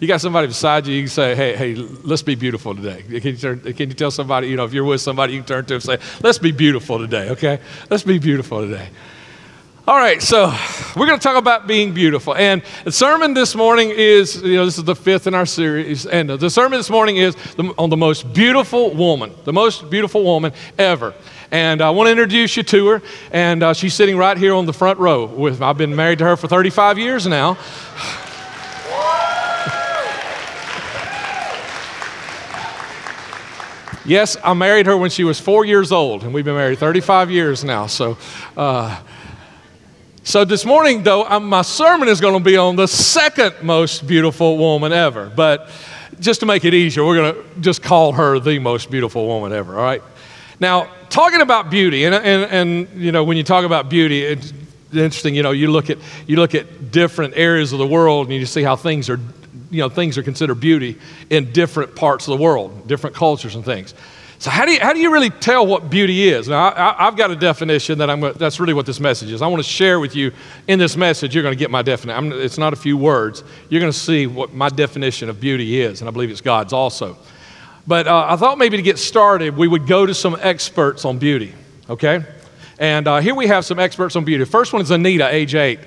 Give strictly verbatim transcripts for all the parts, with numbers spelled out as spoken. You got somebody beside you, you can say, hey, hey, let's be beautiful today. Can you, turn, can you tell somebody, you know, if you're with somebody, you can turn to them and say, let's be beautiful today, okay? Let's be beautiful today. All right, so we're going to talk about being beautiful. And the sermon this morning is, you know, this is the fifth in our series. And the sermon this morning is on the most beautiful woman, the most beautiful woman ever. And I want to introduce you to her. And uh, she's sitting right here on the front row with me. I've been married to her for thirty-five years now. Yes, I married her when she was four years old, and we've been married thirty-five years now. So uh, so this morning, though, I'm, my sermon is going to be on the second most beautiful woman ever. But just to make it easier, we're going to just call her the most beautiful woman ever, all right? Now, talking about beauty, and, and, and you know, when you talk about beauty, it's interesting, you know, you look at you look at different areas of the world, and you see how things are you know, things are considered beauty in different parts of the world, different cultures and things. So how do you, how do you really tell what beauty is? Now, I, I've got a definition that I'm gonna, that's really what this message is. I want to share with you in this message, you're going to get my definition. It's not a few words. You're going to see what my definition of beauty is, and I believe it's God's also. But uh, I thought maybe to get started, we would go to some experts on beauty, okay? And uh, here we have some experts on beauty. First one is Anita, age eight.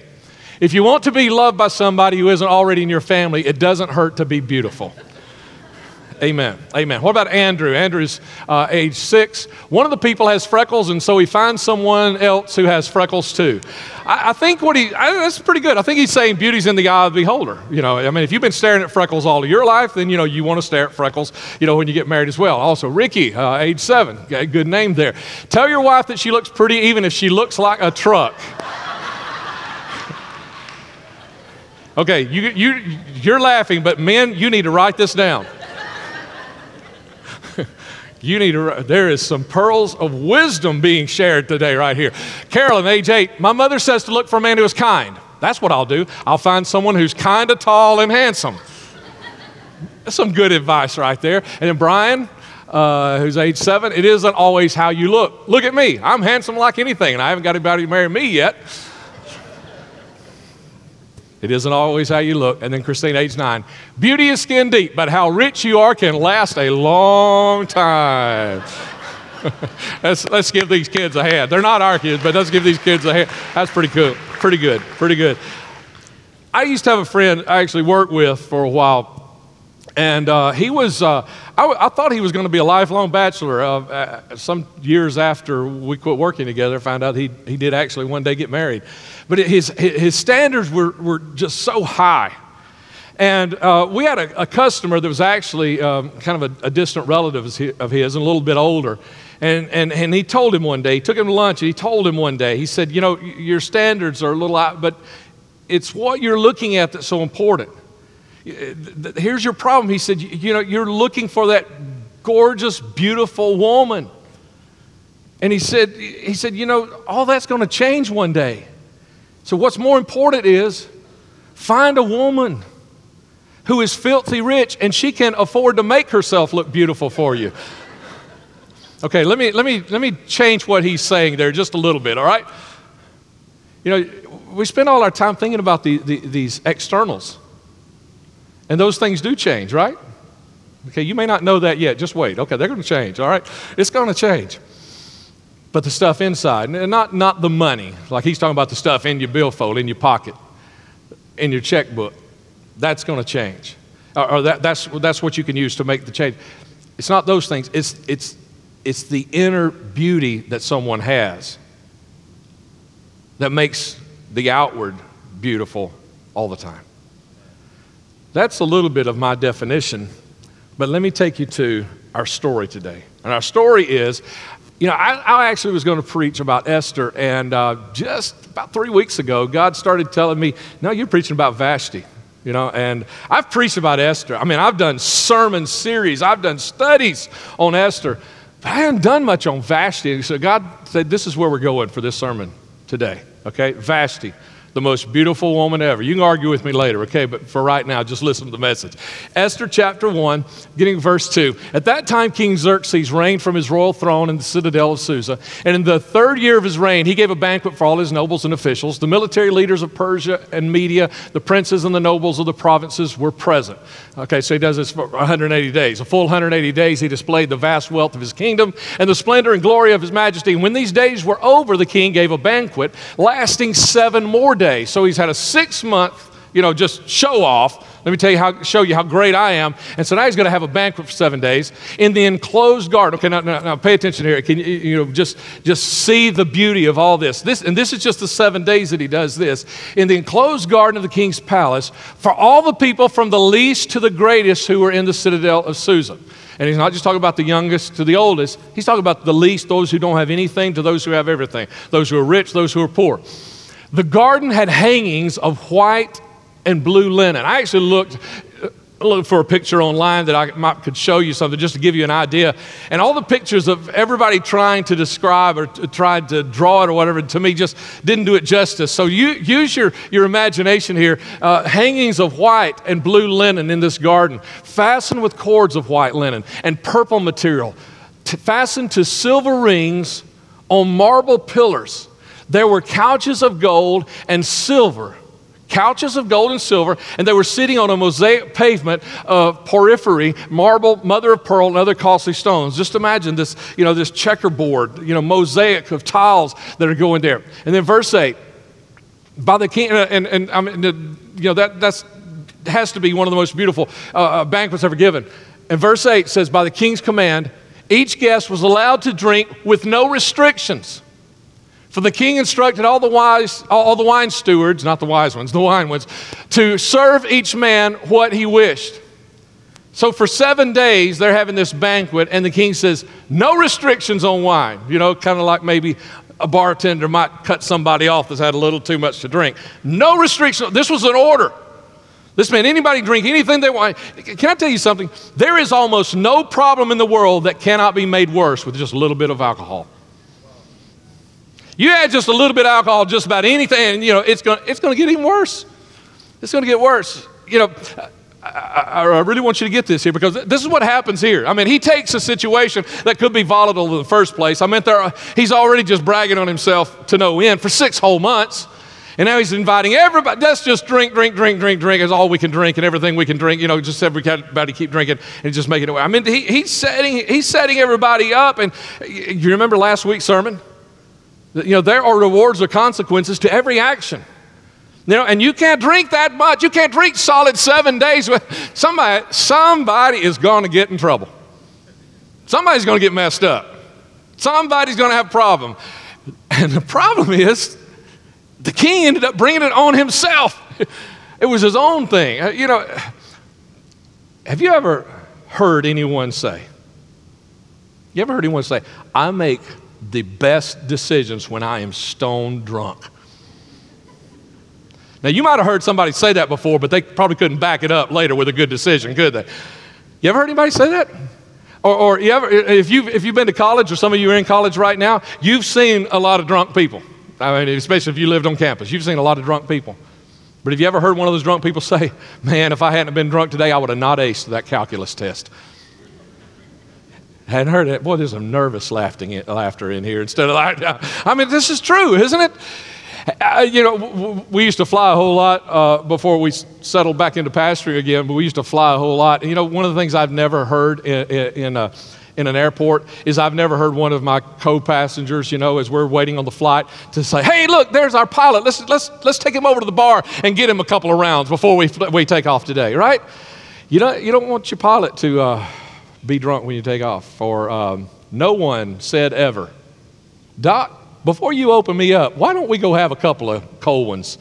If you want to be loved by somebody who isn't already in your family, it doesn't hurt to be beautiful. Amen. Amen. What about Andrew? Andrew's uh, age six. One of the people has freckles, and so he finds someone else who has freckles too. I, I think what he, I, that's pretty good. I think he's saying beauty's in the eye of the beholder. You know, I mean, if you've been staring at freckles all of your life, then, you know, you want to stare at freckles, you know, when you get married as well. Also, Ricky, uh, age seven. Got a good name there. Tell your wife that she looks pretty even if she looks like a truck. Okay, you, you, you're laughing, but men, you need to write this down. You need to, there is some pearls of wisdom being shared today right here. Carolyn, age eight, my mother says to look for a man who is kind. That's what I'll do. I'll find someone who's kind of tall and handsome. That's some good advice right there. And then Brian, uh, who's age seven, it isn't always how you look. Look at me. I'm handsome like anything, and I haven't got anybody to marry me yet. It isn't always how you look. And then Christine, age nine. Beauty is skin deep, but how rich you are can last a long time. let's, let's give these kids a hand. They're not our kids, but let's give these kids a hand. That's pretty cool. Pretty good. Pretty good. I used to have a friend I actually worked with for a while. And uh, he was, uh, I, w- I thought he was going to be a lifelong bachelor. Uh, uh, some years after we quit working together, I found out he he did actually one day get married. But his his standards were, were just so high. And uh, we had a, a customer that was actually um, kind of a, a distant relative of his, and a little bit older. And, and and he told him one day, he took him to lunch, and he told him one day, he said, you know, your standards are a little out, but it's what you're looking at that's so important. Here's your problem. He said, you know, you're looking for that gorgeous, beautiful woman. And he said, he said, you know, all that's going to change one day. So what's more important is find a woman who is filthy rich and she can afford to make herself look beautiful for you. Okay, let me let me let me change what he's saying there just a little bit, all right? You know, we spend all our time thinking about the, the, these externals. And those things do change, right? Okay, you may not know that yet. Just wait. Okay, they're going to change, all right? It's going to change. But the stuff inside, and not, not the money. Like he's talking about the stuff in your billfold, in your pocket, in your checkbook. That's going to change. Or, or that, that's, that's what you can use to make the change. It's not those things. It's, it's, it's the inner beauty that someone has that makes the outward beautiful all the time. That's a little bit of my definition, but let me take you to our story today. And our story is, you know, I, I actually was going to preach about Esther, and uh, just about three weeks ago, God started telling me, no, you're preaching about Vashti, you know, and I've preached about Esther. I mean, I've done sermon series, I've done studies on Esther, but I haven't done much on Vashti. So God said, this is where we're going for this sermon today, okay, Vashti. the most beautiful woman ever. You can argue with me later, okay? But for right now, just listen to the message. Esther chapter one, getting verse two. At that time, King Xerxes reigned from his royal throne in the citadel of Susa. And in the third year of his reign, he gave a banquet for all his nobles and officials. The military leaders of Persia and Media, the princes and the nobles of the provinces were present. Okay, so he does this for one hundred eighty days. A full one hundred eighty days, he displayed the vast wealth of his kingdom and the splendor and glory of his majesty. And when these days were over, the king gave a banquet lasting seven more days. Day. So he's had a six-month, you know, just show off. Let me tell you how, show you how great I am. And so now he's going to have a banquet for seven days in the enclosed garden. Okay, now, now, now pay attention here. Can you, you know, just, just see the beauty of all this. This, and this is just the seven days that he does this. In the enclosed garden of the king's palace, for all the people from the least to the greatest who were in the citadel of Susa. And he's not just talking about the youngest to the oldest. He's talking about the least, those who don't have anything, to those who have everything. Those who are rich, those who are poor. The garden had hangings of white and blue linen. I actually looked, looked for a picture online that I might, could show you something just to give you an idea. And all the pictures of everybody trying to describe or t- tried to draw it or whatever, to me, just didn't do it justice. So you, use your, your imagination here. Uh, hangings of white and blue linen in this garden, fastened with cords of white linen and purple material, t- fastened to silver rings on marble pillars. There were couches of gold and silver, couches of gold and silver, and they were sitting on a mosaic pavement of porphyry, marble, mother of pearl, and other costly stones. Just imagine this, you know, this checkerboard, you know, mosaic of tiles that are going there. And then verse eight, by the king, and, and I mean, you know, that that's, has to be one of the most beautiful uh, banquets ever given. And verse eight says, by the king's command, each guest was allowed to drink with no restrictions. For the king instructed all the wise, all the wine stewards, not the wise ones, the wine ones, to serve each man what he wished. So for seven days, they're having this banquet, and the king says, no restrictions on wine. You know, kind of like maybe a bartender might cut somebody off that's had a little too much to drink. No restrictions. This was an order. This meant anybody drink anything they want. Can I tell you something? There is almost no problem in the world that cannot be made worse with just a little bit of alcohol. You add just a little bit of alcohol, just about anything, you know, it's going it's going to get even worse. It's going to get worse. You know, I, I, I really want you to get this here, because this is what happens here. I mean, he takes a situation that could be volatile in the first place. I mean, there are, he's already just bragging on himself to no end for six whole months. And now he's inviting everybody. Let's just drink, drink, drink, drink, drink. It's all we can drink and everything we can drink. You know, just everybody keep drinking and just make it away. I mean, he, he's setting he's setting everybody up. And you remember last week's sermon? You know, there are rewards or consequences to every action. You know, and you can't drink that much. You can't drink solid seven days. Somebody, somebody is going to get in trouble. Somebody's going to get messed up. Somebody's going to have a problem. And the problem is, the king ended up bringing it on himself. It was his own thing. You know, have you ever heard anyone say, you ever heard anyone say, I make the best decisions when I am stone drunk? Now, you might have heard somebody say that before, but they probably couldn't back it up later with a good decision, could they? You ever heard anybody say that? Or, or you ever, if you've, if you've been to college, or some of you are in college right now, you've seen a lot of drunk people. I mean, especially if you lived on campus, you've seen a lot of drunk people. But have you ever heard one of those drunk people say, man, if I hadn't been drunk today, I would have not aced that calculus test? Hadn't heard that. Boy, there's some nervous laughing, laughter in here instead of like, I mean, this is true, isn't it? I, you know, w- w- we used to fly a whole lot uh, before we settled back into pastoring again, but we used to fly a whole lot. And, you know, one of the things I've never heard in, in, a, in an airport is I've never heard one of my co-passengers, you know, as we're waiting on the flight to say, hey, look, there's our pilot. Let's, let's, let's take him over to the bar and get him a couple of rounds before we, we take off today, right? You don't, you don't want your pilot to... Uh, be drunk when you take off. Or um, no one said ever, Doc, before you open me up, why don't we go have a couple of cold ones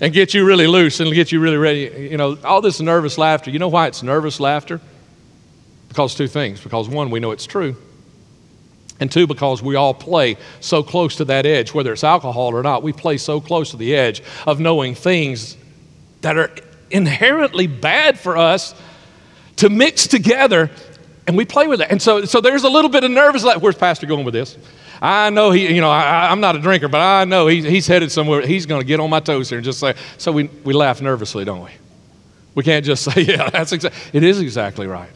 and get you really loose and get you really ready? You know, all this nervous laughter. You know why it's nervous laughter? Because two things. Because one, we know it's true. And two, because we all play so close to that edge, whether it's alcohol or not, we play so close to the edge of knowing things that are inherently bad for us to mix together. And we play with that. And so so there's a little bit of nervous laughter. Where's Pastor going with this? I know he, you know, I, I'm not a drinker, but I know he's, he's headed somewhere. He's going to get on my toes here and just say, so we, we laugh nervously, don't we? We can't just say, yeah, that's exactly, it is exactly right.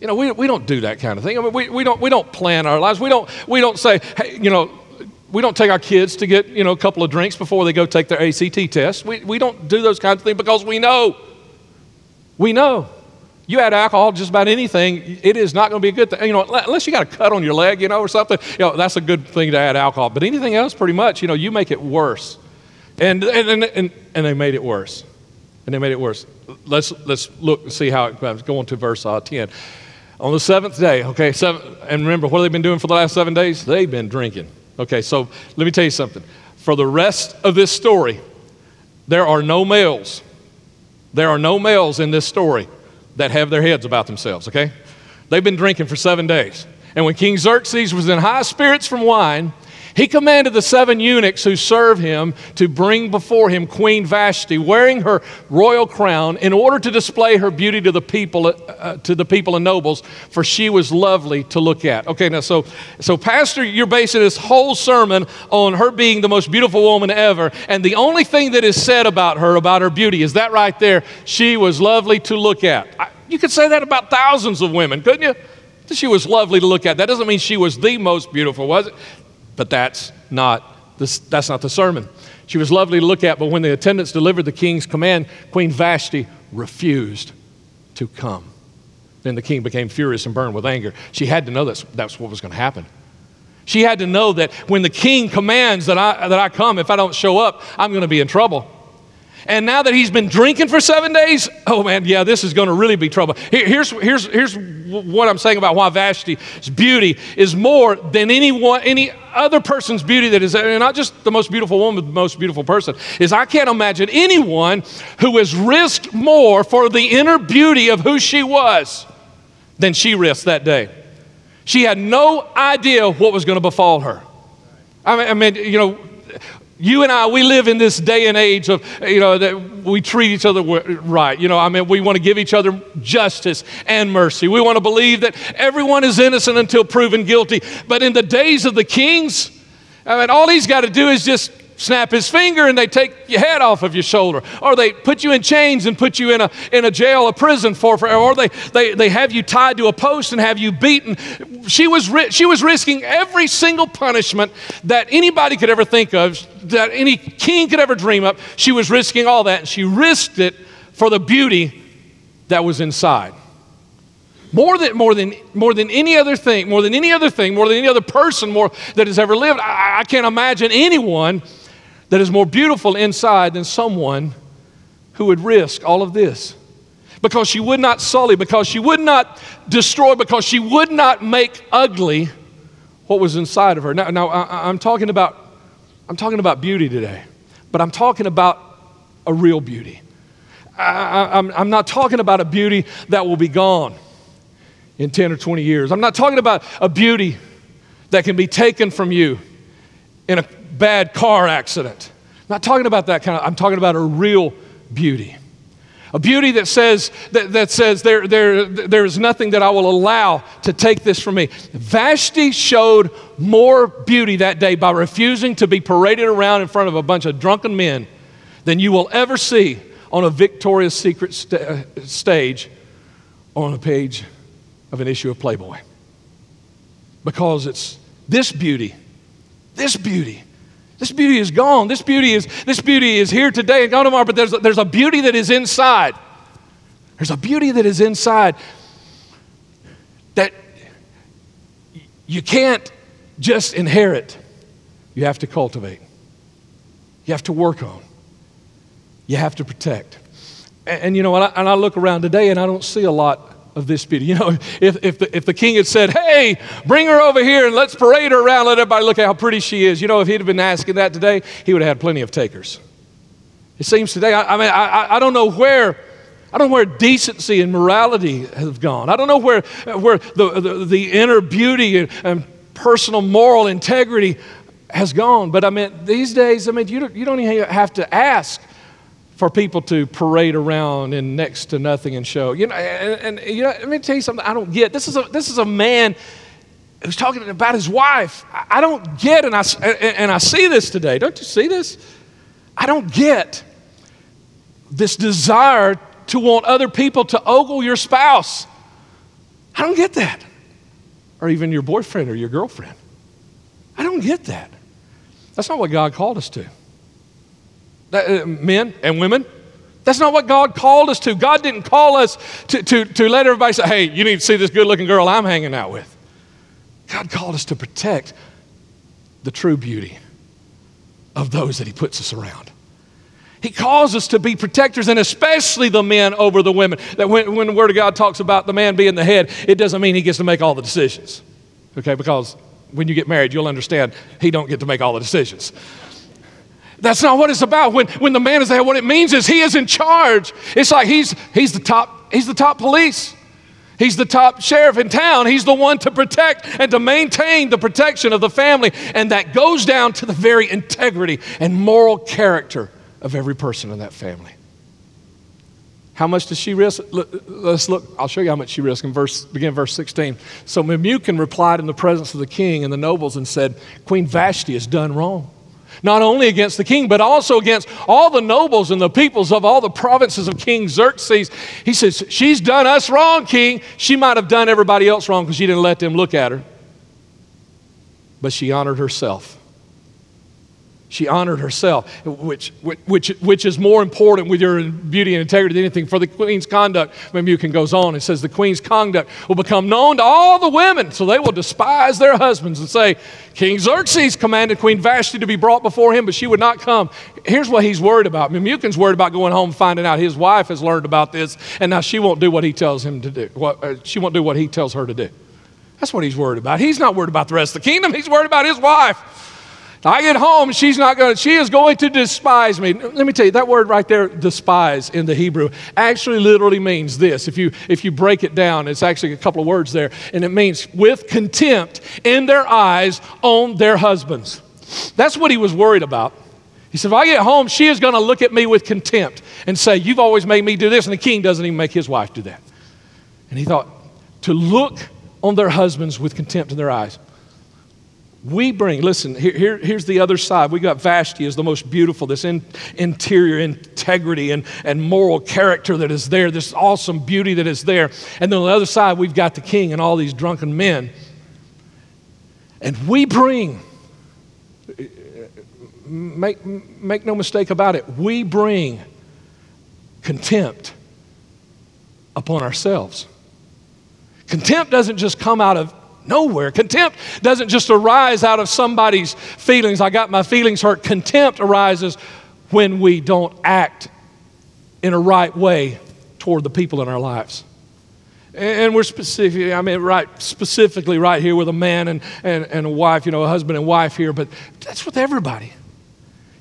You know, we we don't do that kind of thing. I mean, we, we don't we don't plan our lives. We don't we don't say, hey, you know, we don't take our kids to get, you know, a couple of drinks before they go take their A C T test. We we don't do those kinds of things because we know. We know. You add alcohol to just about anything, it is not going to be a good thing. You know, unless you got a cut on your leg, you know, or something. You know, that's a good thing to add alcohol. But anything else, pretty much, you know, you make it worse. And and and and, and they made it worse. And they made it worse. Let's let's look and see how it comes. Go on to verse uh, ten. On the seventh day, okay, seven, and remember, what have they been doing for the last seven days? They've been drinking. Okay, so let me tell you something. For the rest of this story, there are no males. There are no males in this story that have their heads about themselves, okay? They've been drinking for seven days. And when King Xerxes was in high spirits from wine, he commanded the seven eunuchs who serve him to bring before him Queen Vashti, wearing her royal crown, in order to display her beauty to the people, uh, to the people and nobles, for she was lovely to look at. Okay, now so, so Pastor, you're basing this whole sermon on her being the most beautiful woman ever, and the only thing that is said about her, about her beauty, is that right there, she was lovely to look at. I, you could say that about thousands of women, couldn't you? She was lovely to look at. That doesn't mean she was the most beautiful, was it? But that's not the, that's not the sermon. She was lovely to look at, but when the attendants delivered the king's command, Queen Vashti refused to come. Then the king became furious and burned with anger. She had to know that's, that's what was going to happen. She had to know that when the king commands that I, that I come, if I don't show up, I'm going to be in trouble. And now that he's been drinking for seven days, oh man, yeah, this is going to really be trouble. Here, here's, here's, here's what I'm saying about why Vashti's beauty is more than any one, any other person's beauty that is, and not just the most beautiful woman, but the most beautiful person, is I can't imagine anyone who has risked more for the inner beauty of who she was than she risked that day. She had no idea what was going to befall her. I mean, I mean you know, You and I, we live in this day and age of, you know, that we treat each other right. You know, I mean, we want to give each other justice and mercy. We want to believe that everyone is innocent until proven guilty. But in the days of the kings, I mean, all he's got to do is just snap his finger and they take your head off of your shoulder. Or they put you in chains and put you in a in a jail, a prison for forever. Or they, they, they have you tied to a post and have you beaten. She was ri- she was risking every single punishment that anybody could ever think of, that any king could ever dream up. She was risking all that, and she risked it for the beauty that was inside. More than more than more than any other thing, more than any other thing, more than any other person, more that has ever lived. I, I can't imagine anyone that is more beautiful inside than someone who would risk all of this. Because she would not sully, because she would not destroy, because she would not make ugly what was inside of her. Now, now I, I'm talking about I'm talking about beauty today, but I'm talking about a real beauty. I, I, I'm, I'm not talking about a beauty that will be gone in ten or twenty years. I'm not talking about a beauty that can be taken from you in a bad car accident. I'm not talking about that kind of, I'm talking about a real beauty. A beauty that says, that, that says there, there, there is nothing that I will allow to take this from me. Vashti showed more beauty that day by refusing to be paraded around in front of a bunch of drunken men than you will ever see on a Victoria's Secret st- stage on a page of an issue of Playboy. Because it's this beauty, this beauty, This beauty is gone. This beauty is this beauty is here today and gone tomorrow, but there's, there's a beauty that is inside. There's a beauty that is inside that you can't just inherit. You have to cultivate. You have to work on. You have to protect. And, and you know, and I, and I look around today and I don't see a lot of this beauty. You know, if if the, if the king had said, hey, bring her over here and let's parade her around, let everybody look at how pretty she is. You know, if he'd have been asking that today, he would have had plenty of takers. It seems today, I, I mean, I, I don't know where, I don't know where decency and morality have gone. I don't know where where the, the, the inner beauty and, and personal moral integrity has gone. But I mean, these days, I mean, you don't, you don't even have to ask for people to parade around in next to nothing and show, you know, and, and you know, let me tell you something I don't get. This is a this is a man He was talking about his wife. I don't get, and I, and I see this today. Don't you see this? I don't get this desire to want other people to ogle your spouse. I don't get that. Or even your boyfriend or your girlfriend. I don't get that. That's not what God called us to. That, uh, men and women, that's not what God called us to. God didn't call us to, to, to let everybody say, hey, you need to see this good-looking girl I'm hanging out with. God called us to protect the true beauty of those that he puts us around. He calls us to be protectors, and especially the men over the women. That when, when the Word of God talks about the man being the head, it doesn't mean he gets to make all the decisions. Okay, because when you get married, you'll understand he don't get to make all the decisions. That's not what it's about. When, when the man is there, what it means is he is in charge. It's like he's he's the top, he's the top police. He's the top sheriff in town. He's the one to protect and to maintain the protection of the family. And that goes down to the very integrity and moral character of every person in that family. How much does she risk? Let's look. I'll show you how much she risked. In verse, begin verse sixteen. So Memucan replied in the presence of the king and the nobles and said, Queen Vashti has done wrong, not only against the king, but also against all the nobles and the peoples of all the provinces of King Xerxes. He says, she's done us wrong, king. She might have done everybody else wrong because she didn't let them look at her. But she honored herself. She honored herself, which, which, which is more important with your beauty and integrity than anything. For the queen's conduct, Memucan goes on and says, the queen's conduct will become known to all the women, so they will despise their husbands and say, King Xerxes commanded Queen Vashti to be brought before him, but she would not come. Here's what he's worried about. Memucan's worried about going home and finding out his wife has learned about this, and now she won't do what he tells him to do. What, uh, she won't do what he tells her to do. That's what he's worried about. He's not worried about the rest of the kingdom. He's worried about his wife. I get home, she's not going to, she is going to despise me. Let me tell you, that word right there, despise, in the Hebrew, actually literally means this. If you if you break it down, it's actually a couple of words there, and it means with contempt in their eyes on their husbands. That's what he was worried about. He said, if I get home, she is going to look at me with contempt and say, you've always made me do this, and the king doesn't even make his wife do that. And he thought, to look on their husbands with contempt in their eyes. We bring, listen, here, here, here's the other side. We got Vashti as the most beautiful, this in, interior integrity and, and moral character that is there, this awesome beauty that is there. And then on the other side, we've got the king and all these drunken men. And we bring, make, make no mistake about it, we bring contempt upon ourselves. Contempt doesn't just come out of nowhere. Contempt doesn't just arise out of somebody's feelings. I got my feelings hurt. Contempt arises when we don't act in a right way toward the people in our lives. And we're specific, I mean, right, specifically right here with a man and, and, and a wife, you know, a husband and wife here, but that's with everybody.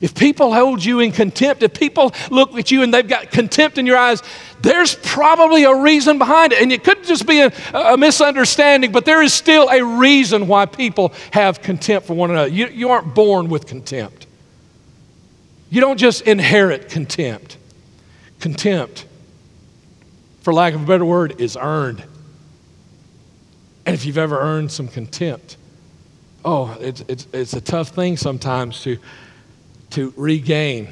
If people hold you in contempt, if people look at you and they've got contempt in your eyes, there's probably a reason behind it. And it could just be a, a misunderstanding, but there is still a reason why people have contempt for one another. You, you aren't born with contempt. You don't just inherit contempt. Contempt, for lack of a better word, is earned. And if you've ever earned some contempt, oh, it's, it's, it's a tough thing sometimes to... to regain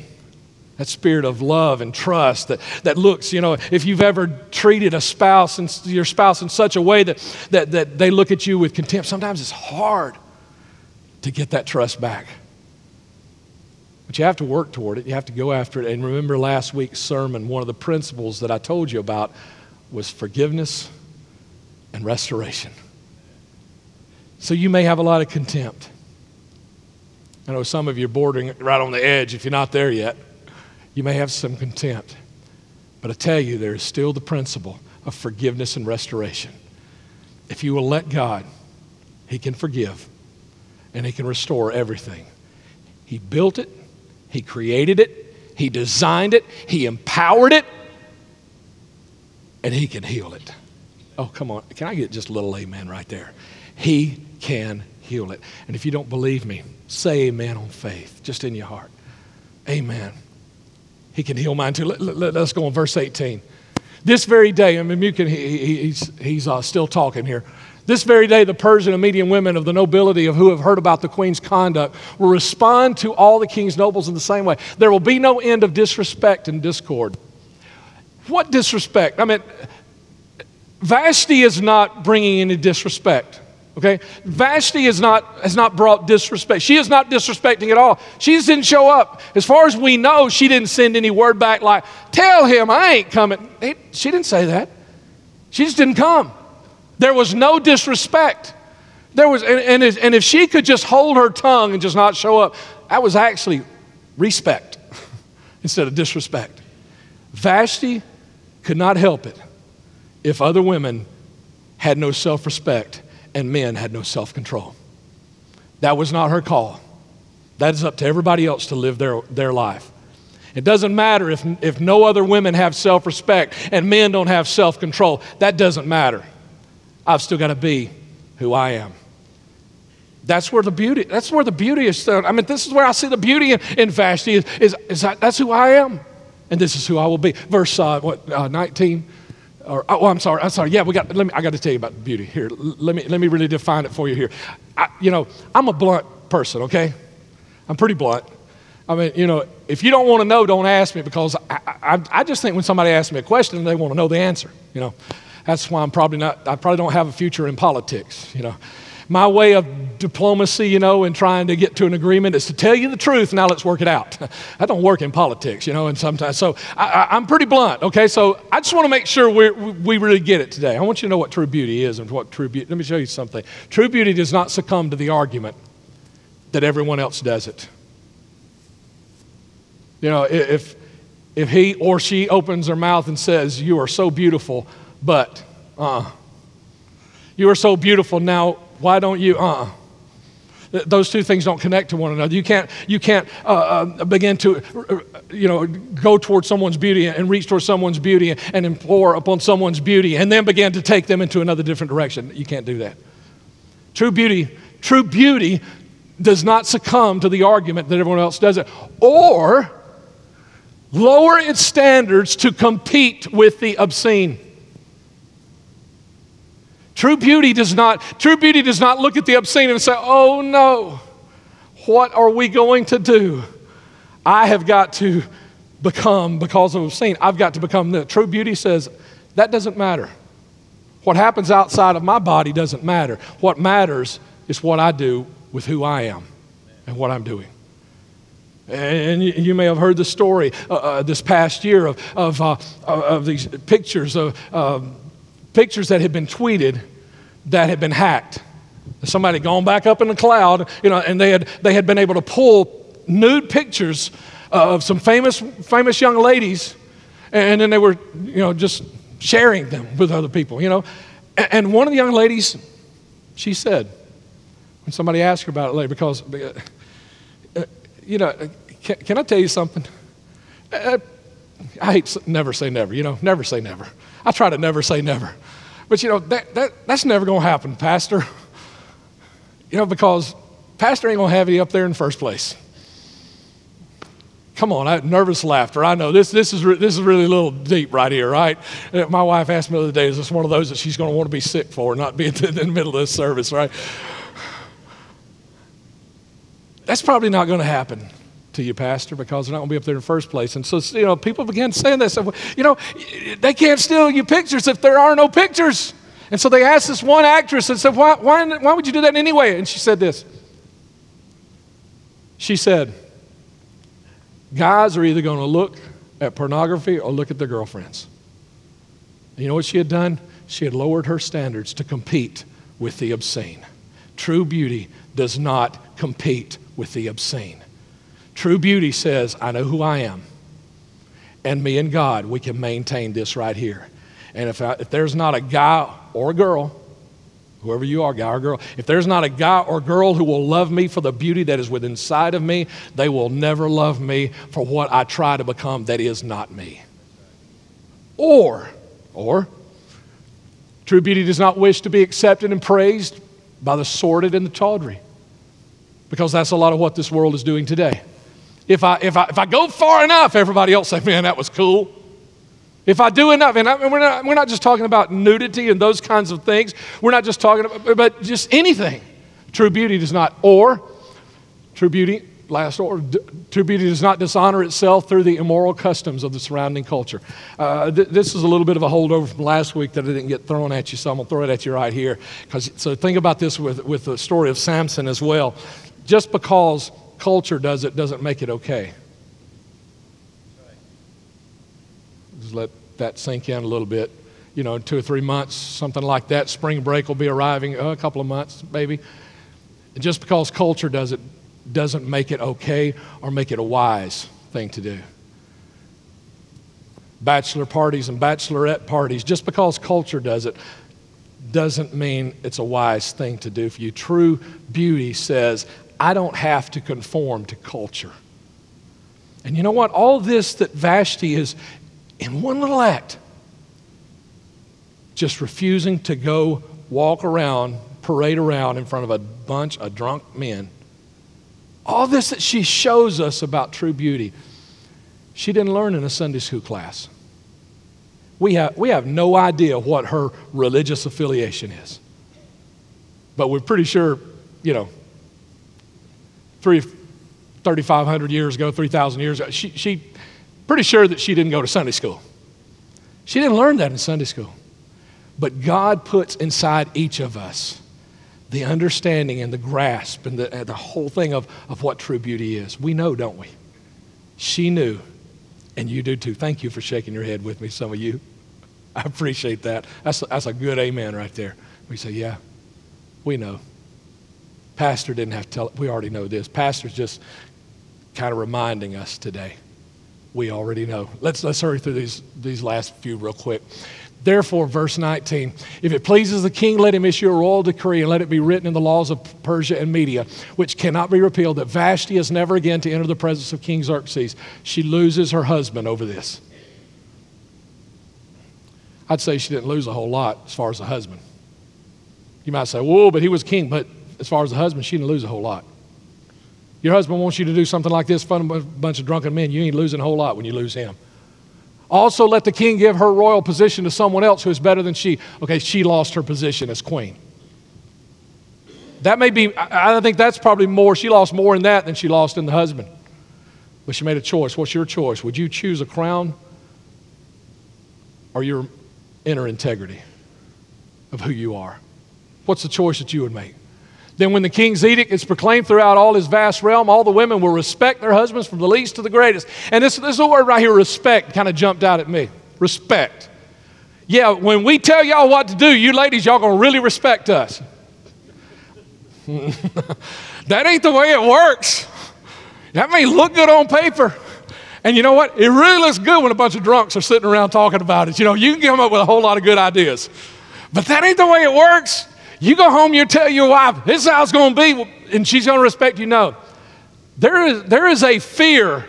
that spirit of love and trust that, that looks, you know, if you've ever treated a spouse and your spouse in such a way that, that, that they look at you with contempt, sometimes it's hard to get that trust back. But you have to work toward it. You have to go after it. And remember last week's sermon, one of the principles that I told you about was forgiveness and restoration. So you may have a lot of contempt. I know some of you are bordering right on the edge. If you're not there yet, you may have some contempt. But I tell you, there is still the principle of forgiveness and restoration. If you will let God, he can forgive and he can restore everything. He built it. He created it. He designed it. He empowered it. And he can heal it. Oh, come on. Can I get just a little amen right there? He can heal it. And if you don't believe me, say amen on faith, just in your heart. Amen. He can heal mine too. Let, let, let's go on verse eighteen. This very day, I mean, you can, he, he's, he's uh, still talking here. This very day, the Persian and Median women of the nobility of who have heard about the queen's conduct will respond to all the king's nobles in the same way. There will be no end of disrespect and discord. What disrespect? I mean, Vashti is not bringing any disrespect, okay? Vashti is not, has not brought disrespect. She is not disrespecting at all. She just didn't show up. As far as we know, she didn't send any word back like, tell him I ain't coming. She didn't say that. She just didn't come. There was no disrespect. There was, and, and, if, and if she could just hold her tongue and just not show up, that was actually respect instead of disrespect. Vashti could not help it if other women had no self-respect and men had no self-control. That was not her call. That is up to everybody else to live their, their life. It doesn't matter if, if no other women have self-respect and men don't have self-control. That doesn't matter. I've still got to be who I am. That's where the beauty, that's where the beauty is. I mean, this is where I see the beauty in, in Vashti is, is, is that, that's who I am. And this is who I will be. Verse uh, what uh, nineteen, or oh, I'm sorry, I'm sorry. Yeah, we got. Let me. I got to tell you about beauty here. L- let me. Let me really define it for you here. I, you know, I'm a blunt person. Okay, I'm pretty blunt. I mean, you know, if you don't want to know, don't ask me because I, I, I just think when somebody asks me a question, they want to know the answer. You know, that's why I'm probably not. I probably don't have a future in politics. You know, my way of diplomacy, you know, and trying to get to an agreement is to tell you the truth. Now let's work it out. That don't work in politics, you know, and sometimes. So I, I, I'm pretty blunt, okay? So I just want to make sure we we really get it today. I want you to know what true beauty is and what true beauty, let me show you something. True beauty does not succumb to the argument that everyone else does it. You know, if if he or she opens their mouth and says, you are so beautiful, but, uh-uh. You are so beautiful now, why don't you, uh-uh. Those two things don't connect to one another. You can't, you can't uh, uh, begin to, uh, you know, go towards someone's beauty and reach towards someone's beauty and, and implore upon someone's beauty and then begin to take them into another different direction. You can't do that. True beauty, true beauty does not succumb to the argument that everyone else does it or lower its standards to compete with the obscene. True beauty does not, true beauty does not look at the obscene and say, oh no, what are we going to do? I have got to become, because of obscene, I've got to become this. True beauty says, that doesn't matter. What happens outside of my body doesn't matter. What matters is what I do with who I am and what I'm doing. And you may have heard the story uh, uh, this past year of, of, uh, of these pictures of, uh, pictures that had been tweeted that had been hacked. Somebody had gone back up in the cloud, you know, and they had they had been able to pull nude pictures of some famous famous young ladies, and then they were, you know, just sharing them with other people, you know. And one of the young ladies, she said, when somebody asked her about it later, because, you know, can, can I tell you something? I, I hate never say never, you know, never say never. I try to never say never. But, you know, that, that that's never going to happen, Pastor. You know, because Pastor ain't going to have you up there in the first place. Come on, I, nervous laughter. I know this This is re, this is really a little deep right here, right? My wife asked me the other day, is this one of those that she's going to want to be sick for, not be in the, in the middle of this service, right? That's probably not going to happen to you, Pastor, because they're not going to be up there in the first place. And so, you know, people began saying this. You know, they can't steal your pictures if there are no pictures. And so they asked this one actress and said, why, why, why would you do that anyway? And she said this. She said, guys are either going to look at pornography or look at their girlfriends. And you know what she had done? She had lowered her standards to compete with the obscene. True beauty does not compete with the obscene. True beauty says, I know who I am. And me and God, we can maintain this right here. And if, I, if there's not a guy or a girl, whoever you are, guy or girl, if there's not a guy or girl who will love me for the beauty that is within inside of me, they will never love me for what I try to become that is not me. Or, or, true beauty does not wish to be accepted and praised by the sordid and the tawdry. Because that's a lot of what this world is doing today. If I if I if I go far enough, everybody else say, man, that was cool. If I do enough, and, I, and we're, not, we're not just talking about nudity and those kinds of things. We're not just talking about, but just anything. True beauty does not, or true beauty, last or, d- true beauty does not dishonor itself through the immoral customs of the surrounding culture. Uh, th- this is a little bit of a holdover from last week that I didn't get thrown at you, so I'm going to throw it at you right here. Cause, so think about this with, with the story of Samson as well. Just because culture does it doesn't make it okay. Let that sink in a little bit. You know, in two or three months, something like that, spring break will be arriving, oh, a couple of months maybe. And just because culture does it doesn't make it okay or make it a wise thing to do. Bachelor parties and bachelorette parties, just because culture does it doesn't mean it's a wise thing to do for you. True beauty says, I don't have to conform to culture. And you know what? All this that Vashti is in one little act, just refusing to go walk around, parade around in front of a bunch of drunk men. All this that she shows us about true beauty, she didn't learn in a Sunday school class. We have, we have no idea what her religious affiliation is. But we're pretty sure, you know, three thousand five hundred years ago, three thousand years ago, she... she Pretty sure that she didn't go to Sunday school. She didn't learn that in Sunday school. But God puts inside each of us the understanding and the grasp and the, and the whole thing of, of what true beauty is. We know, don't we? She knew, and you do too. Thank you for shaking your head with me, some of you. I appreciate that. That's, that's a good amen right there. We say, yeah, we know. Pastor didn't have to tell it. We already know this. Pastor's just kind of reminding us today. We already know. Let's let's hurry through these, these last few real quick. Therefore, verse nineteen, if it pleases the king, let him issue a royal decree and let it be written in the laws of Persia and Media, which cannot be repealed, that Vashti is never again to enter the presence of King Xerxes. She loses her husband over this. I'd say she didn't lose a whole lot as far as a husband. You might say, whoa, but he was king. But as far as a husband, she didn't lose a whole lot. Your husband wants you to do something like this, fun a bunch of drunken men. You ain't losing a whole lot when you lose him. Also, let the king give her royal position to someone else who is better than she. Okay, she lost her position as queen. That may be, I think that's probably more, she lost more in that than she lost in the husband. But she made a choice. What's your choice? Would you choose a crown or your inner integrity of who you are? What's the choice that you would make? Then when the king's edict is proclaimed throughout all his vast realm, all the women will respect their husbands from the least to the greatest. And this, this word right here, respect, kind of jumped out at me. Respect. Yeah, when we tell y'all what to do, you ladies, y'all going to really respect us. That ain't the way it works. That may look good on paper. And you know what? It really looks good when a bunch of drunks are sitting around talking about it. You know, you can come up with a whole lot of good ideas. But that ain't the way it works. You go home, you tell your wife, this is how it's going to be, and she's going to respect you. No, there is there is a fear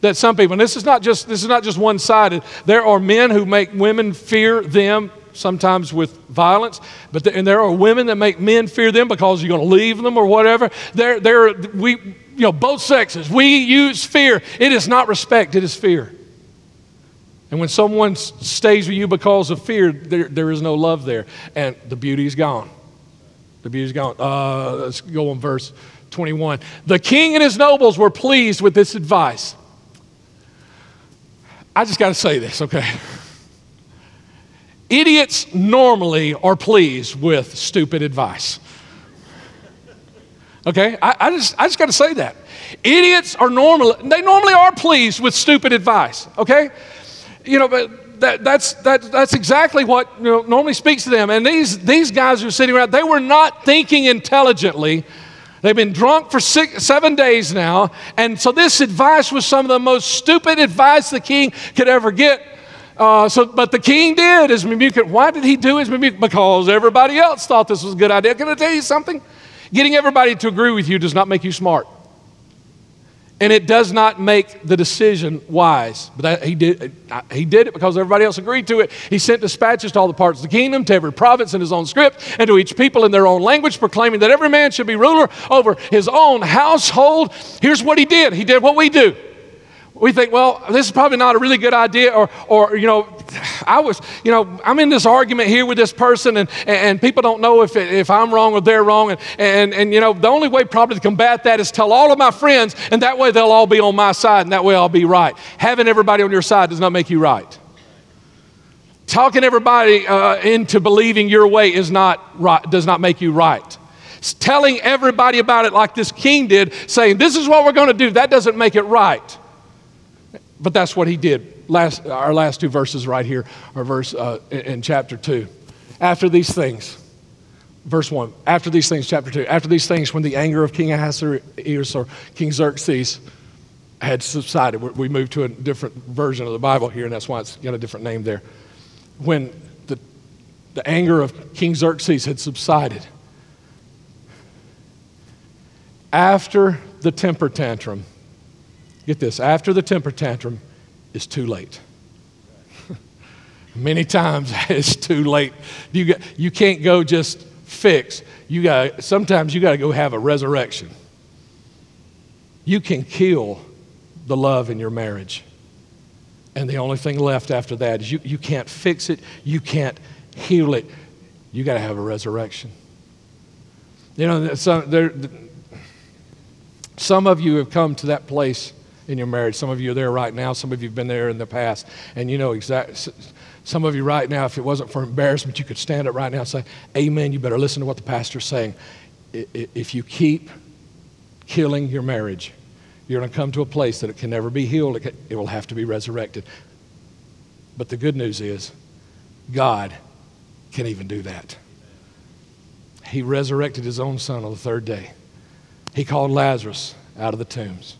that some people, and this is not just this is not just one-sided. There are men who make women fear them, sometimes with violence, but the, and there are women that make men fear them because you're going to leave them or whatever. There, there, we, you know, both sexes, we use fear. It is not respect; it is fear. And when someone stays with you because of fear, there, there is no love there. And the beauty's gone. The beauty's gone. Uh, let's go on verse twenty-one. The king and his nobles were pleased with this advice. I just got to say this, okay? Idiots normally are pleased with stupid advice. Okay? I, I just I just got to say that. Idiots are normal. They normally are pleased with stupid advice, okay? You know, but that, that's that, that's exactly what, you know, normally speaks to them. And these these guys who are sitting around, they were not thinking intelligently. They've been drunk for six, seven days now. And so this advice was some of the most stupid advice the king could ever get. Uh, so, but the king did as Memucan. Why did he do as Memucan? Because everybody else thought this was a good idea. Can I tell you something? Getting everybody to agree with you does not make you smart. And it does not make the decision wise. But that, he did he did it because everybody else agreed to it. He sent dispatches to all the parts of the kingdom, to every province in his own script, and to each people in their own language, proclaiming that every man should be ruler over his own household. Here's what he did. He did what we do. we think, well, this is probably not a really good idea, or, or you know, I was, you know, I'm in this argument here with this person, and and people don't know if if I'm wrong or they're wrong, and and and you know, the only way probably to combat that is tell all of my friends, and that way they'll all be on my side, and that way I'll be right. Having everybody on your side does not make you right. Talking everybody uh, into believing your way is not right, does not make you right. Telling everybody about it like this king did, saying, this is what we're going to do, that doesn't make it right. But that's what he did. Last, our last two verses right here, our verse uh, in, in chapter two. After these things, verse one, after these things, chapter two, after these things, when the anger of King Ahasuerus or King Xerxes had subsided, we moved to a different version of the Bible here, and that's why it's got a different name there. When the, the anger of King Xerxes had subsided, after the temper tantrum, get this, after the temper tantrum, it's too late. Many times it's too late. You got, you can't go just fix. You got sometimes you got to go have a resurrection. You can kill the love in your marriage, and the only thing left after that is you you can't fix it. You can't heal it. You got to have a resurrection. You know, some there. Some of you have come to that place in your marriage. Some of you are there right now. Some of you have been there in the past. And you know exactly, some of you right now, if it wasn't for embarrassment, you could stand up right now and say, amen, you better listen to what the pastor's saying. If you keep killing your marriage, you're going to come to a place that it can never be healed. It, can, it will have to be resurrected. But the good news is God can even do that. He resurrected his own son on the third day. He called Lazarus out of the tombs.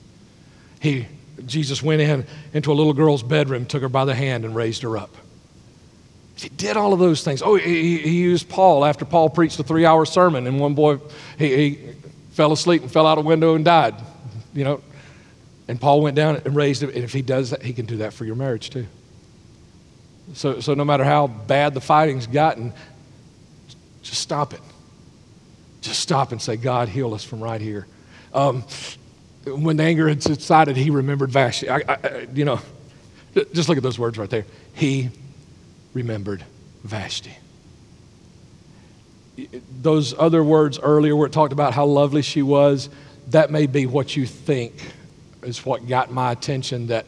He, Jesus went in into a little girl's bedroom, took her by the hand and raised her up. He did all of those things. Oh, he, he used Paul after Paul preached a three-hour sermon, and one boy, he, he fell asleep and fell out a window and died, you know. And Paul went down and raised him. And if he does that, he can do that for your marriage too. So, so no matter how bad the fighting's gotten, just stop it. Just stop and say, God, heal us from right here. Um, when the anger had subsided, he remembered Vashti. I, I, you know, just look at those words right there. He remembered Vashti. Those other words earlier where it talked about how lovely she was, that may be what you think is what got my attention, that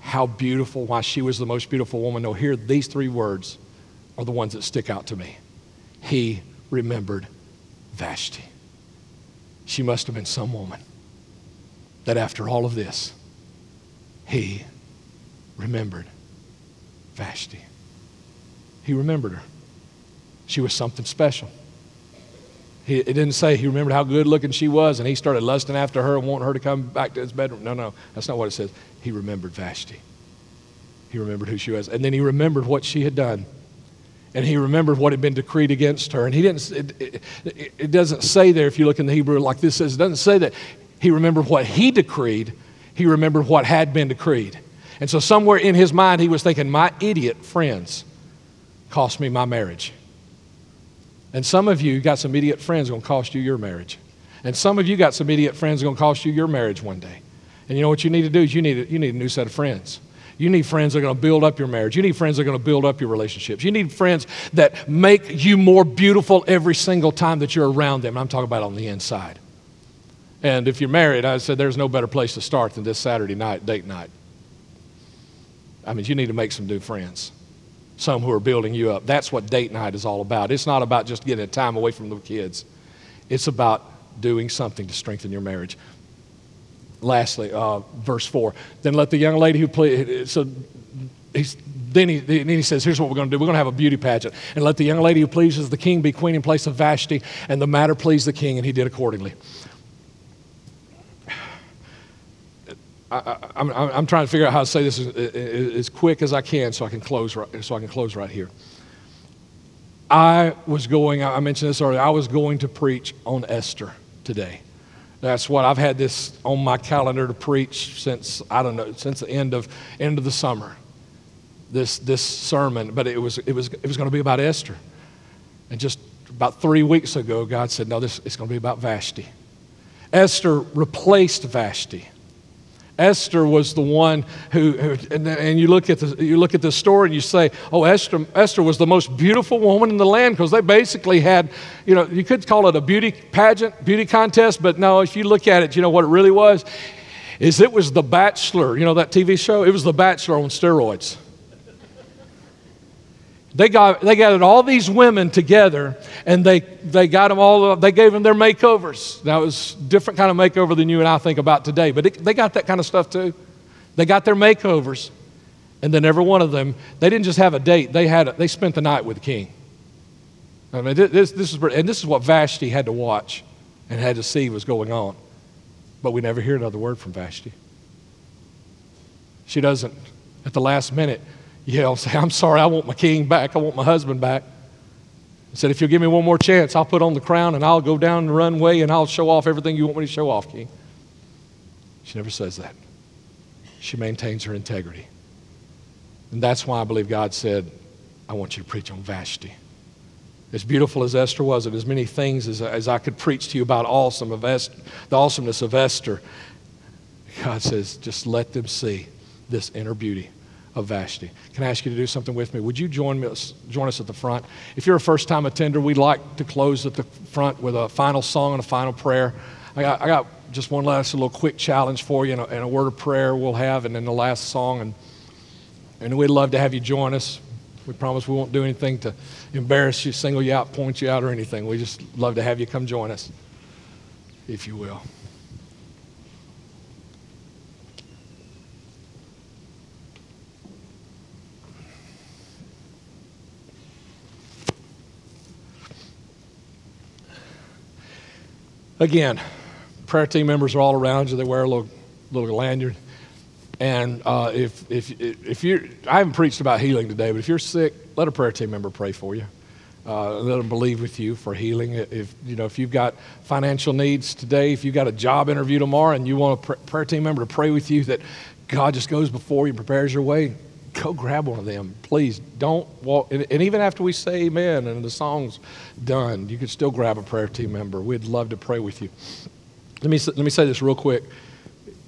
how beautiful, why she was the most beautiful woman. No, here, these three words are the ones that stick out to me. He remembered Vashti. She must have been some woman that after all of this, he remembered Vashti. He remembered her. She was something special. He, it didn't say he remembered how good looking she was and he started lusting after her and wanting her to come back to his bedroom. No, no, that's not what it says. He remembered Vashti. He remembered who she was. And then he remembered what she had done. And he remembered what had been decreed against her. And he didn't, it, it, it doesn't say there, if you look in the Hebrew like this says, it doesn't say that he remembered what he decreed. He remembered what had been decreed. And so somewhere in his mind, he was thinking, my idiot friends cost me my marriage. And some of you got some idiot friends going to cost you your marriage. And some of you got some idiot friends going to cost you your marriage one day. And you know what you need to do is you need a, you need a new set of friends. You need friends that are going to build up your marriage. You need friends that are going to build up your relationships. You need friends that make you more beautiful every single time that you're around them. I'm talking about on the inside. And if you're married, I said there's no better place to start than this Saturday night, date night. I mean, you need to make some new friends, some who are building you up. That's what date night is all about. It's not about just getting a time away from the kids. It's about doing something to strengthen your marriage. Lastly, uh, verse four, then let the young lady who pleads, so he's, then, he, then he says, here's what we're going to do. We're going to have a beauty pageant. And let the young lady who pleases the king be queen in place of Vashti, and the matter pleased the king, and he did accordingly. I, I, I'm, I'm trying to figure out how to say this as, as quick as I can so I can close right, so I can close right here. I was going, I mentioned this earlier, I was going to preach on Esther today. That's what I've had this on my calendar to preach since, I don't know, since the end of end of the summer, this this sermon. But it was it was it was going to be about Esther. And just about three weeks ago, God said, no, this it's going to be about Vashti. Esther replaced Vashti. Esther was the one who, who and, and you look at the you look at this story and you say, oh, Esther Esther was the most beautiful woman in the land, because they basically had, you know, you could call it a beauty pageant, beauty contest, but no, if you look at it, you know what it really was, is it was The Bachelor, you know that T V show? It was The Bachelor on steroids. They got they gathered all these women together, and they they got them all. They gave them their makeovers. That was a different kind of makeover than you and I think about today. But it, they got that kind of stuff too. They got their makeovers, and then every one of them, they didn't just have a date. They had a, they spent the night with the king. I mean, this this is and this is what Vashti had to watch, and had to see was going on. But we never hear another word from Vashti. She doesn't at the last minute. Yeah, say, I'm sorry, I want my king back. I want my husband back. He said, if you'll give me one more chance, I'll put on the crown and I'll go down the runway and I'll show off everything you want me to show off, king. She never says that. She maintains her integrity. And that's why I believe God said, I want you to preach on Vashti. As beautiful as Esther was, and as many things as, as I could preach to you about awesome of Esther, the awesomeness of Esther, God says, just let them see this inner beauty of Vashti. Can I ask you to do something with me? Would you join me, join us at the front? If you're a first-time attender, we'd like to close at the front with a final song and a final prayer. I got, I got just one last little quick challenge for you, and a, and a word of prayer we'll have, and then the last song. And, and we'd love to have you join us. We promise we won't do anything to embarrass you, single you out, point you out, or anything. We just love to have you come join us, if you will. Again, prayer team members are all around you. They wear a little, little lanyard. And uh, if if if you, I haven't preached about healing today, but if you're sick, let a prayer team member pray for you. Uh, let them believe with you for healing. If you know if you've got financial needs today, if you've got a job interview tomorrow, and you want a pr- prayer team member to pray with you that God just goes before you and prepares your way, go grab one of them. Please don't walk. And, and even after we say amen and the song's done, you can still grab a prayer team member. We'd love to pray with you. Let me let me say this real quick,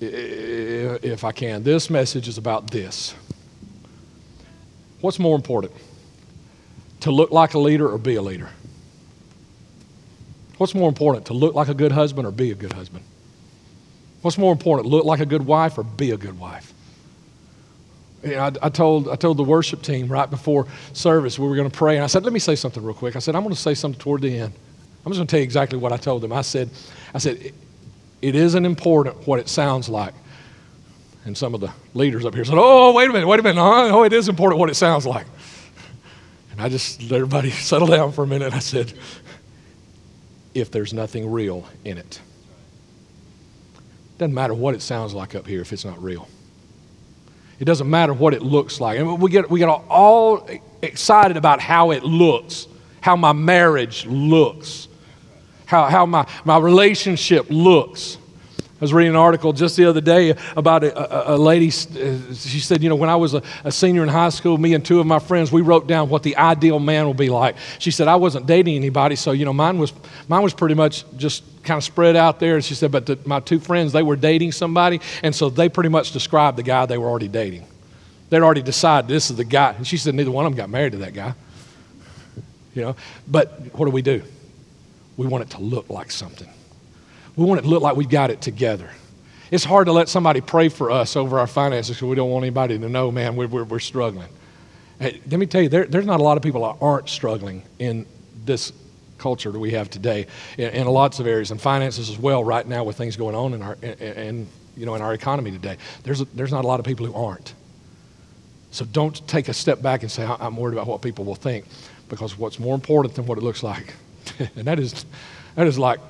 if I can. This message is about this. What's more important, to look like a leader or be a leader? What's more important, to look like a good husband or be a good husband? What's more important, look like a good wife or be a good wife? I, I told I told the worship team right before service we were going to pray, and I said, let me say something real quick. I said, I'm going to say something toward the end. I'm just going to tell you exactly what I told them. I said, I said, it, it isn't important what it sounds like. And some of the leaders up here said, oh, wait a minute, wait a minute. Oh, it is important what it sounds like. And I just let everybody settle down for a minute. I said, if there's nothing real in it. Doesn't matter what it sounds like up here if it's not real. It doesn't matter what it looks like. And we get we get all excited about how it looks, how my marriage looks, how how my, my relationship looks. I was reading an article just the other day about a, a, a lady. She said, you know, when I was a, a senior in high school, me and two of my friends, we wrote down what the ideal man would be like. She said, I wasn't dating anybody, so, you know, mine was mine was pretty much just kind of spread out there. And she said, but the, my two friends, they were dating somebody, and so they pretty much described the guy they were already dating. They'd already decided this is the guy. And she said, neither one of them got married to that guy. You know, but what do we do? We want it to look like something. We want it to look like we've got it together. It's hard to let somebody pray for us over our finances because we don't want anybody to know, man, we're, we're, we're struggling. Hey, let me tell you, there, there's not a lot of people that aren't struggling in this culture that we have today in, in lots of areas, and finances as well right now with things going on in our in, in, you know, in our economy today. There's, there's not a lot of people who aren't. So don't take a step back and say, I'm worried about what people will think, because what's more important than what it looks like, and that is that is like,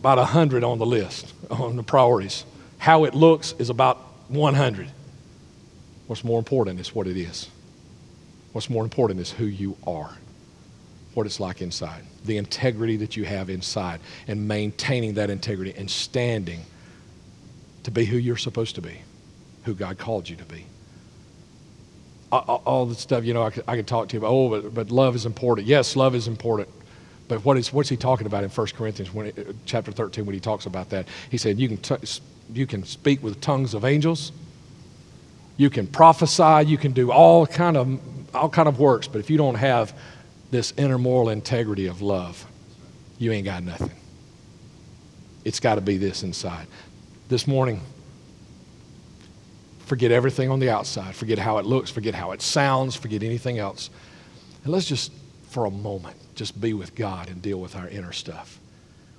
about one hundred on the list, on the priorities. How it looks is about one hundred. What's more important is what it is. What's more important is who you are, what it's like inside, the integrity that you have inside, and maintaining that integrity and standing to be who you're supposed to be, who God called you to be. All, all the stuff, you know, I could, I could talk to you about, oh, but, but love is important. Yes, love is important. But what is what's he talking about in First Corinthians when it, chapter thirteen when he talks about that? He said, you can t- you can speak with tongues of angels. You can prophesy. You can do all kind of all kind of works. But if you don't have this inner moral integrity of love, you ain't got nothing. It's got to be this inside. This morning, forget everything on the outside. Forget how it looks. Forget how it sounds. Forget anything else. And let's just, for a moment, just be with God and deal with our inner stuff.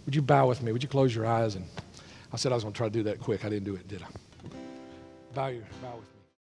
Would you bow with me? Would you close your eyes? And I said I was going to try to do that quick. I didn't do it, did I? Bow, your, bow with me.